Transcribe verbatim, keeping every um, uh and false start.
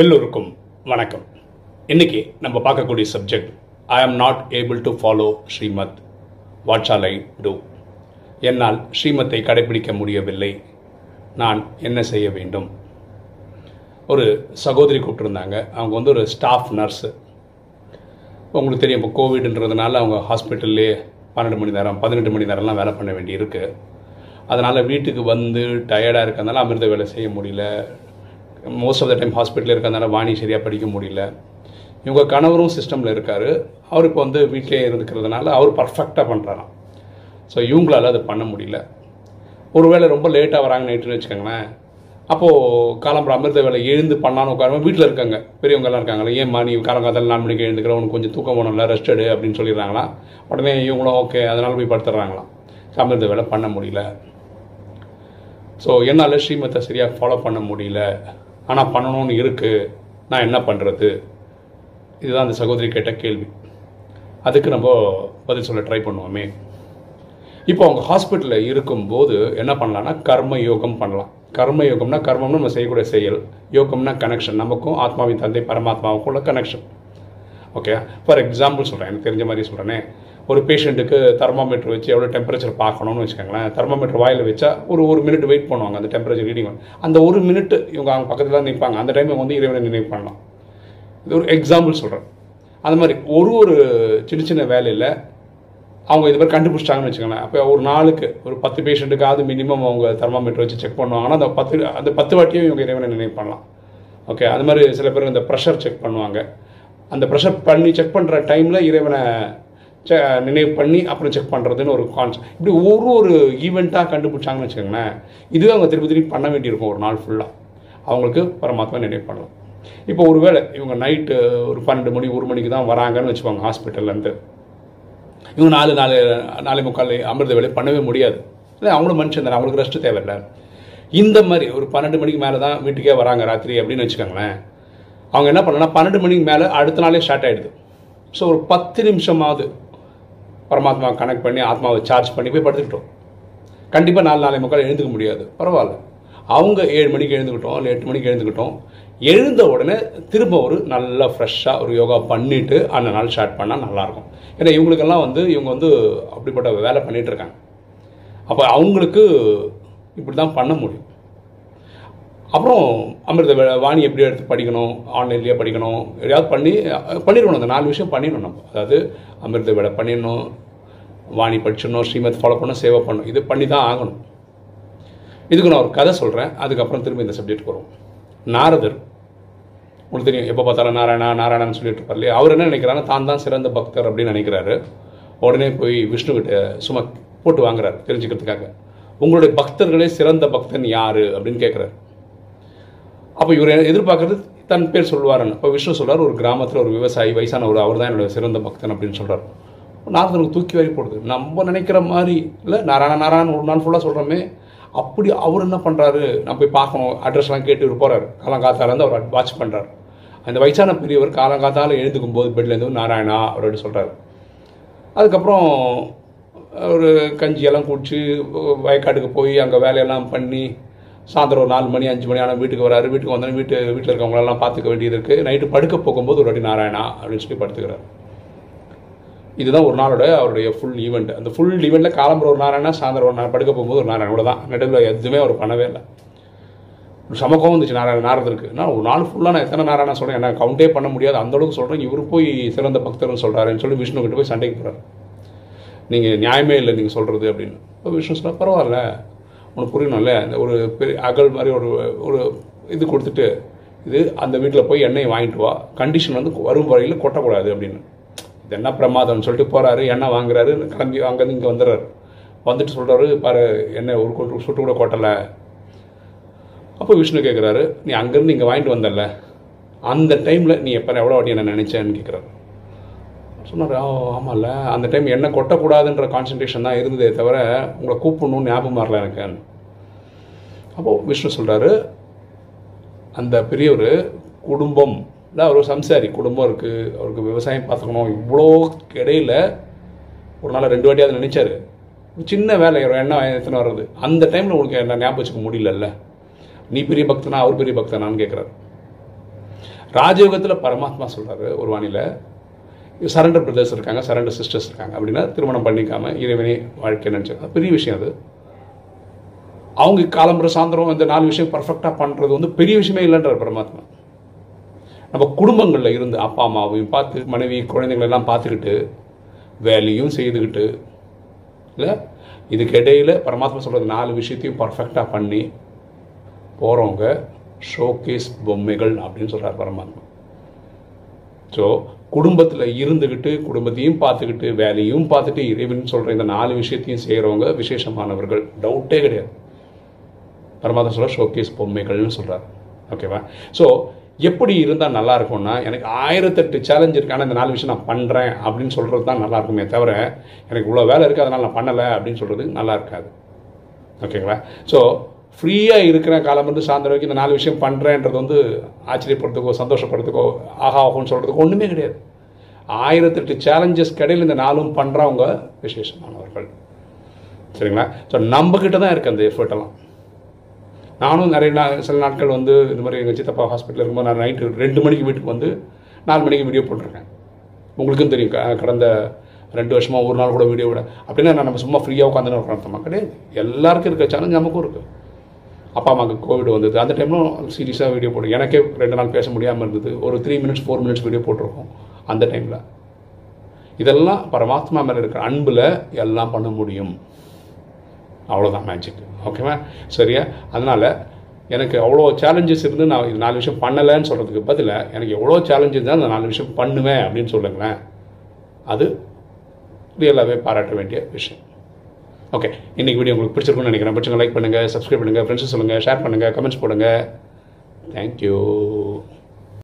எல்லோருக்கும் வணக்கம். இன்னைக்கு நம்ம பார்க்கக்கூடிய subject, I am not able to follow Shrimat, what shall I do? என்னால் ஸ்ரீமத்தை கடைபிடிக்க முடியவில்லை, நான் என்ன செய்ய வேண்டும்? ஒரு சகோதரி கூப்பிட்டுருந்தாங்க. அவங்க வந்து ஒரு ஸ்டாஃப் நர்ஸு. உங்களுக்கு தெரியும், இப்போ கோவிட்ன்றதுனால அவங்க ஹாஸ்பிட்டல்லே பன்னெண்டு மணி நேரம் பதினெட்டு மணி நேரம்லாம் வேலை பண்ண வேண்டியிருக்கு. அதனால் வீட்டுக்கு வந்து டயர்டாக இருக்கிறதுனால அமிர்த வேலை செய்ய முடியல. மோஸ்ட் ஆஃப் த டைம் ஹாஸ்பிட்டலில் இருக்கிறதுனால வாணி சரியாக படிக்க முடியல. இவங்க கணவரும் சிஸ்டமில் இருக்கார். அவர் இப்போ வந்து வீட்டிலே இருக்கிறதுனால அவர் பர்ஃபெக்டாக பண்ணுறாராம். ஸோ இவங்களால் அது பண்ண முடியல. ஒருவேளை ரொம்ப லேட்டாக வராங்க நைட்டுன்னு வச்சுக்கோங்களேன், அப்போது காலம்புற அமிர்த வேலை எழுந்து பண்ணான்னு உட்காருமா. வீட்டில் இருக்காங்க பெரியவங்கலாம் இருக்காங்களே, ஏம்மா நீ காலங்காத்தால் நாலு மணிக்கு எழுந்துக்கிற, உனக்கு கொஞ்சம் தூக்கம் போனோம்ல, ரெஸ்ட் எடு அப்படின்னு சொல்லிடுறாங்களா. உடனே இவங்களும் ஓகே, அதனால் போய் படுத்துடுறாங்களாம். அமிர்த வேலை பண்ண முடியல. ஸோ என்னால் ஸ்ரீமத்தை சரியாக ஃபாலோ பண்ண முடியல, ஆனால் பண்ணணும்னு இருக்குது, நான் என்ன பண்ணுறது? இதுதான் அந்த சகோதரி கேட்ட கேள்வி. அதுக்கு நம்ம பதில் சொல்ல ட்ரை பண்ணுவோமே. இப்போ அவங்க ஹாஸ்பிட்டலில் இருக்கும்போது என்ன பண்ணலான்னா கர்ம யோகம் பண்ணலாம். கர்ம யோகம்னா, கர்மம்னு நம்ம செய்யக்கூடிய செயல், யோகம்னா கனெக்ஷன், நமக்கும் ஆத்மாவின் தந்தை பரமாத்மாவுக்குள்ள கனெக்ஷன். ஓகே, ஃபார் எக்ஸாம்பிள் சொல்கிறேன், எனக்கு தெரிஞ்ச மாதிரி சொல்கிறேனே. ஒரு பேஷண்ட்டுக்கு தெர்மாமீட்டர் வச்சு எவ்வளோ டெம்பரேச்சர் பார்க்கணும்னு வச்சுக்கோங்களேன். தெர்மாமீட்டர் வாயில் வச்சா ஒரு ஒரு மினிட் வெயிட் பண்ணுவாங்க அந்த டெம்பரேச்சர் ரீடிங். அந்த ஒரு மினிட் இவங்க அவங்க பக்கத்தில் தான் நிற்பாங்க. அந்த டைம் வந்து இறைவனை நினைவு பண்ணலாம். இது ஒரு எக்ஸாம்பிள் சொல்கிறேன். அந்த மாதிரி ஒரு ஒரு சின்ன சின்ன வேலையில் அவங்க இது மாதிரி கண்டுபிடிச்சிட்டாங்கன்னு வச்சுக்கோங்களேன். அப்போ ஒரு நாளுக்கு ஒரு பத்து பேஷண்ட்டுக்காவது மினிமம் அவங்க தெர்மாமீட்டர் வச்சு செக் பண்ணுவாங்கன்னா அந்த பத்து அந்த பத்து வாட்டியும் இவங்க இறைவனை நினைவு பண்ணலாம். ஓகே, அது மாதிரி சில பேர் இந்த ப்ரெஷர் செக் பண்ணுவாங்க. அந்த ப்ரெஷர் பண்ணி செக் பண்ணுற டைமில் இறைவனை செ நினைவு பண்ணி அப்புறம் செக் பண்ணுறதுன்னு ஒரு கான்செப்ட். இப்படி ஒரு ஒரு ஈவெண்ட்டாக கண்டுபிடிச்சாங்கன்னு வச்சுக்கோங்களேன், இதுவே அவங்க திருப்பி திருப்பி பண்ண வேண்டியிருக்கும் ஒரு நாள் ஃபுல்லாக. அவங்களுக்கு பரமாத்மா நினைவு பண்ணலாம். இப்போ ஒரு வேளை இவங்க நைட்டு ஒரு பன்னெண்டு மணி ஒரு மணிக்கு தான் வராங்கன்னு வச்சுக்கோங்க ஹாஸ்பிட்டல்லேருந்து, இவங்க நாலு நாலு நாலு முக்கால் அமிர்த வேலை பண்ணவே முடியாது. இல்லை, அவங்களும் மனுஷன் தானே, அவங்களுக்கு ரெஸ்ட்டு தேவையில்லை. இந்த மாதிரி ஒரு பன்னெண்டு மணிக்கு மேலே தான் வீட்டுக்கே வராங்க ராத்திரி அப்படின்னு வச்சுக்கோங்களேன். அவங்க என்ன பண்ணலன்னா பன்னெண்டு மணிக்கு மேலே அடுத்த நாளே ஸ்டார்ட் ஆகிடுது. ஸோ ஒரு பத்து நிமிஷமாவது பரமாத்மா கனெக்ட் பண்ணி ஆத்மாவை சார்ஜ் பண்ணி போய் படுத்துக்கிட்டோம். கண்டிப்பாக நாலு நாளை முக்கால் எழுந்துக்க முடியாது, பரவாயில்ல. அவங்க ஏழு மணிக்கு எழுந்துக்கிட்டோம் இல்லை எட்டு மணிக்கு எழுந்துக்கிட்டோம். எழுந்த உடனே திரும்ப ஒரு நல்லா ஃப்ரெஷ்ஷாக ஒரு யோகா பண்ணிவிட்டு அந்த நாள் ஸ்டார்ட் பண்ணால் நல்லாயிருக்கும். ஏன்னா இவங்களுக்கெல்லாம் வந்து இவங்க வந்து அப்படிப்பட்ட வேலை பண்ணிகிட்ருக்காங்க. அப்போ அவங்களுக்கு இப்படி தான் பண்ண முடியும். அப்புறம் அமிர்த வேலை வாணி எப்படி எடுத்து படிக்கணும், ஆன்லைன்லேயே படிக்கணும், எதையாவது பண்ணி பண்ணிடணும். அந்த நாலு விஷயம் பண்ணிடணும் நம்ம. அதாவது அமிர்த வேலை பண்ணிடணும், வாணி படிச்சிடணும், ஸ்ரீமத் ஃபாலோ பண்ணணும், சேவை பண்ணணும். இது பண்ணி தான் ஆகணும். இதுக்கு நான் ஒரு கதை சொல்கிறேன், அதுக்கப்புறம் திரும்ப இந்த சப்ஜெக்ட் வரும். நாரதர், உங்களுக்கு தெரியும், எப்போ பார்த்தாலும் நாராயணா நாராயணான்னு சொல்லிட்டு இருப்பார் இல்லையா. அவர் என்ன நினைக்கிறாங்க, தான் தான் சிறந்த பக்தர் அப்படின்னு நினைக்கிறாரு. உடனே போய் விஷ்ணுக்கிட்ட சும்மா போட்டு வாங்குறாரு தெரிஞ்சுக்கிறதுக்காக, உங்களுடைய பக்தர்களே சிறந்த பக்தன் யார் அப்படின்னு கேட்குறாரு. அப்போ இவர் எதிர்பார்க்கறது தன் பேர் சொல்லுவாருன்னு. இப்போ விஷ்ணு சொல்கிறார், ஒரு கிராமத்தில் ஒரு விவசாயி வயசானவர், அவர் தான் என்னோட சிறந்த பக்தன் அப்படின்னு சொல்கிறார். நாரதனுக்கு தூக்கி வாரி போடுது. நம்ம நினைக்கிற மாதிரி இல்லை, நாராயண நாராயணன் ஒரு நாள் ஃபுல்லாக சொல்கிறோமே அப்படி. அவர் என்ன பண்ணுறாரு, நான் போய் பார்க்கணும் அட்ரஸ்லாம் கேட்டு இவர் போகிறார். காலங்காத்தாலேருந்து அவர் வாட்ச் பண்ணுறாரு. அந்த வயசான பெரியவர் காலங்காத்தால் எழுந்துக்கும் போது பெட்லேருந்து நாராயணா அப்படின்னு சொல்கிறாரு. அதுக்கப்புறம் ஒரு கஞ்சியெல்லாம் குடிச்சு வயக்காட்டுக்கு போய் அங்கே வேலையெல்லாம் பண்ணி சாயந்தரம் ஒரு நாலு மணி அஞ்சு மணி ஆனால் வீட்டுக்கு வராரு. வீட்டுக்கு வந்தோடனே வீட்டு வீட்டில் இருக்கவங்களெல்லாம் பார்த்துக்க வேண்டியது இருக்குது. நைட்டு படுக்க போகும்போது ஒரு வாட்டி நாராயணா அப்படின்னு சொல்லி படுத்துக்கிறார். இதுதான் ஒரு நாளோட அவருடைய ஃபுல் ஈவெண்ட். அந்த ஃபுல் ஈவெண்ட்டில் காலம்புற ஒரு நாராயணா, சாயந்தரம் ஒரு நாள் படுக்க போகும்போது ஒரு நாராயணோட தான், நடுவில் எதுவுமே அவர் பண்ணவே இல்லை. சமக்கம் வந்துச்சு நாராயண நாரதருக்கு. நான் ஒரு நாள் ஃபுல்லாக நான் எத்தனை நாராயணா சொல்கிறேன், எனக்கு கவுண்டே பண்ண முடியாது அந்தளவுக்கு சொல்கிறேன். இவர் போய் சிறந்த பக்தர்னு சொல்கிறாருன்னு சொல்லி விஷ்ணுக்கிட்ட போய் சண்டைக்கு போகிறார். நீங்கள் நியாயமே இல்லை நீங்கள் சொல்கிறது அப்படின்னு. இப்போ விஷ்ணு சொன்னால், பரவாயில்ல உனக்கு புரியணும்ல, இந்த ஒரு பெரிய அகல் மாதிரி ஒரு ஒரு இது கொடுத்துட்டு, இது அந்த வீட்டில் போய் எண்ணெய் வாங்கிட்டு வா, கண்டிஷன் வந்து வரும் வரையில் கொட்டக்கூடாது அப்படின்னு. இது என்ன பிரமாதம்னு சொல்லிட்டு போகிறாரு, எண்ணெய் வாங்குறாரு, கிளம்பி அங்கேருந்து இங்கே வந்துடுறாரு. வந்துட்டு சொல்கிறாரு, பாரு எண்ணெய் ஒரு கொட்டு சுட்டு கூட கொட்டலை. அப்போ விஷ்ணு கேட்குறாரு, நீ அங்கேருந்து இங்கே வாங்கிட்டு வந்தல, அந்த டைமில் நீ எப்போ எவ்வளோ வாட்டி என்ன நினச்சேன்னு கேட்குறாரு. சொன்னார், ஆமாம்ல அந்த டைம் என்ன கொட்டக்கூடாதுன்ற கான்சன்ட்ரேஷன் தான் இருந்ததே தவிர உங்களை கூப்பிடணும்னு ஞாபகம் வரல எனக்கு. அப்போது விஷ்ணு சொல்கிறாரு, அந்த பெரியவர் குடும்பம் இல்லை, அவர் ஒரு சம்சாரி, குடும்பம் இருக்குது, அவருக்கு விவசாயம் பார்த்துக்கணும். இவ்வளோ இடையில ஒரு நாள் ரெண்டு வாட்டியாவது நினைச்சாரு, சின்ன வேலை என்ன எத்தனை வர்றது, அந்த டைமில் உங்களுக்கு என்ன ஞாபகம் வச்சுக்க முடியல, நீ பெரிய பக்தனா அவர் பெரிய பக்தனான்னு கேட்குறாரு. ராஜயோகத்தில் பரமாத்மா சொல்கிறாரு ஒரு வானிலை சரண்டர் பிரதர்ஸ் இருக்காங்க, சரண்டர் சிஸ்டர்ஸ் இருக்காங்க அப்படின்னா திருமணம் பண்ணிக்காமல் இறைவனே வாழ்க்கை நினச்சிருக்காங்க. பெரிய விஷயம் அது. அவங்க காலம்புற சாயந்தரம் இந்த நாலு விஷயம் பர்ஃபெக்டாக பண்ணுறது வந்து பெரிய விஷயமே இல்லைன்றார் பரமாத்மா. நம்ம குடும்பங்களில் இருந்து அப்பா அம்மாவையும் பார்த்து மனைவி குழந்தைங்களெல்லாம் பார்த்துக்கிட்டு வேலையும் செய்துக்கிட்டு இல்லை, இதுக்கிடையில் பரமாத்மா சொல்கிறது நாலு விஷயத்தையும் பர்ஃபெக்டாக பண்ணி போகிறவங்க ஷோகேஸ் பொம்மைகள் அப்படின்னு சொல்கிறார் பரமாத்மா. ஸோ குடும்பத்தில் இருந்துக்கிட்டு குடும்பத்தையும் பார்த்துக்கிட்டு வேலையும் பார்த்துட்டு இறைவன் சொல்கிற இந்த நாலு விஷயத்தையும் செய்கிறவங்க விசேஷமானவர்கள், டவுட்டே கிடையாது. பரமாத்மா சொல்கிற ஷோகேஸ் பொம்மைகள்னு சொல்கிறார். ஓகேவா? ஸோ எப்படி இருந்தால் நல்லாயிருக்கும்னா, எனக்கு ஆயிரத்தெட்டு சேலஞ்ச் இருக்குது ஆனால் இந்த நாலு விஷயம் நான் பண்ணுறேன் அப்படின்னு சொல்கிறது தான் நல்லாயிருக்குமே தவிர எனக்கு இவ்வளோ வேலை இருக்குது அதனால் நான் பண்ணலை அப்படின்னு சொல்கிறது நல்லா இருக்காது. ஓகேங்களா? ஸோ ஃப்ரீயாக இருக்கிற காலம் வந்து சாயந்தரம் வரைக்கும் இந்த நாலு விஷயம் பண்ணுறேன்றது வந்து ஆச்சரியப்படுறதுக்கோ சந்தோஷப்படுறதுக்கோ ஆகா ஆகும்னு சொல்கிறதுக்கோ ஒன்றுமே கிடையாது. ஆயிரத்தெட்டு சேலஞ்சஸ் கடையில் இந்த நாலும் பண்ணுறவங்க விசேஷமானவர்கள். சரிங்களா? ஸோ நம்மக்கிட்ட தான் இருக்குது அந்த எஃபர்ட்டெல்லாம். நானும் நிறைய நா சில நாட்கள் வந்து இந்த மாதிரி எங்கள் சித்தப்பா ஹாஸ்பிட்டலில் இருக்கும்போது நான் நைட்டு ரெண்டு மணிக்கு வீட்டுக்கு வந்து நாலு மணிக்கு வீடியோ போட்டிருக்கேன். உங்களுக்கும் தெரியும், க கடந்த ரெண்டு வருஷமாக ஒரு நாள் கூட வீடியோ விட அப்படின்னா நான் நம்ம சும்மா ஃப்ரீயாக உட்காந்துன்னு ஒரு அர்த்தமாக கிடையாது. எல்லாருக்கும் இருக்க சேலஞ்ச் நமக்கும் இருக்குது. அப்பா அம்மாவுக்கு கோவிட் வந்தது, அந்த டைம்லும் சீரியஸாக வீடியோ போட்டு எனக்கே ரெண்டு நாள் பேச முடியாமல் இருந்தது. ஒரு three minutes four minutes video போட்டிருக்கோம் அந்த டைமில். இதெல்லாம் பரமாத்மா மேலே இருக்கிற அன்பில் எல்லாம் பண்ண முடியும். அவ்வளோதான் மேஜிக். ஓகேவா? சரியா? அதனால் எனக்கு அவ்வளோ சேலஞ்சஸ் இருந்து நான் இது நாலு விஷயம் பண்ணலைன்னு சொல்கிறதுக்கு பதிலாக எனக்கு எவ்வளோ சேலஞ்சஸ் தான் அந்த நாலு விஷயம் பண்ணுவேன் அப்படின்னு சொல்லுங்களேன். அது ரியலாகவே பாராட்ட வேண்டிய விஷயம். ஓகே, இன்றைக்கி வீடியோ உங்களுக்கு பிடிச்சிருக்குன்னு நினைக்கிறேன். பிடிச்சவங்க லைக் பண்ணுங்கள், சப்ஸ்கிரைப் பண்ணுங்கள், ஃப்ரெண்ட்ஸுக்கு சொல்லுங்கள், ஷேர் பண்ணுங்கள், கமெண்ட்ஸ் போடுங்கள். தேங்க்யூ.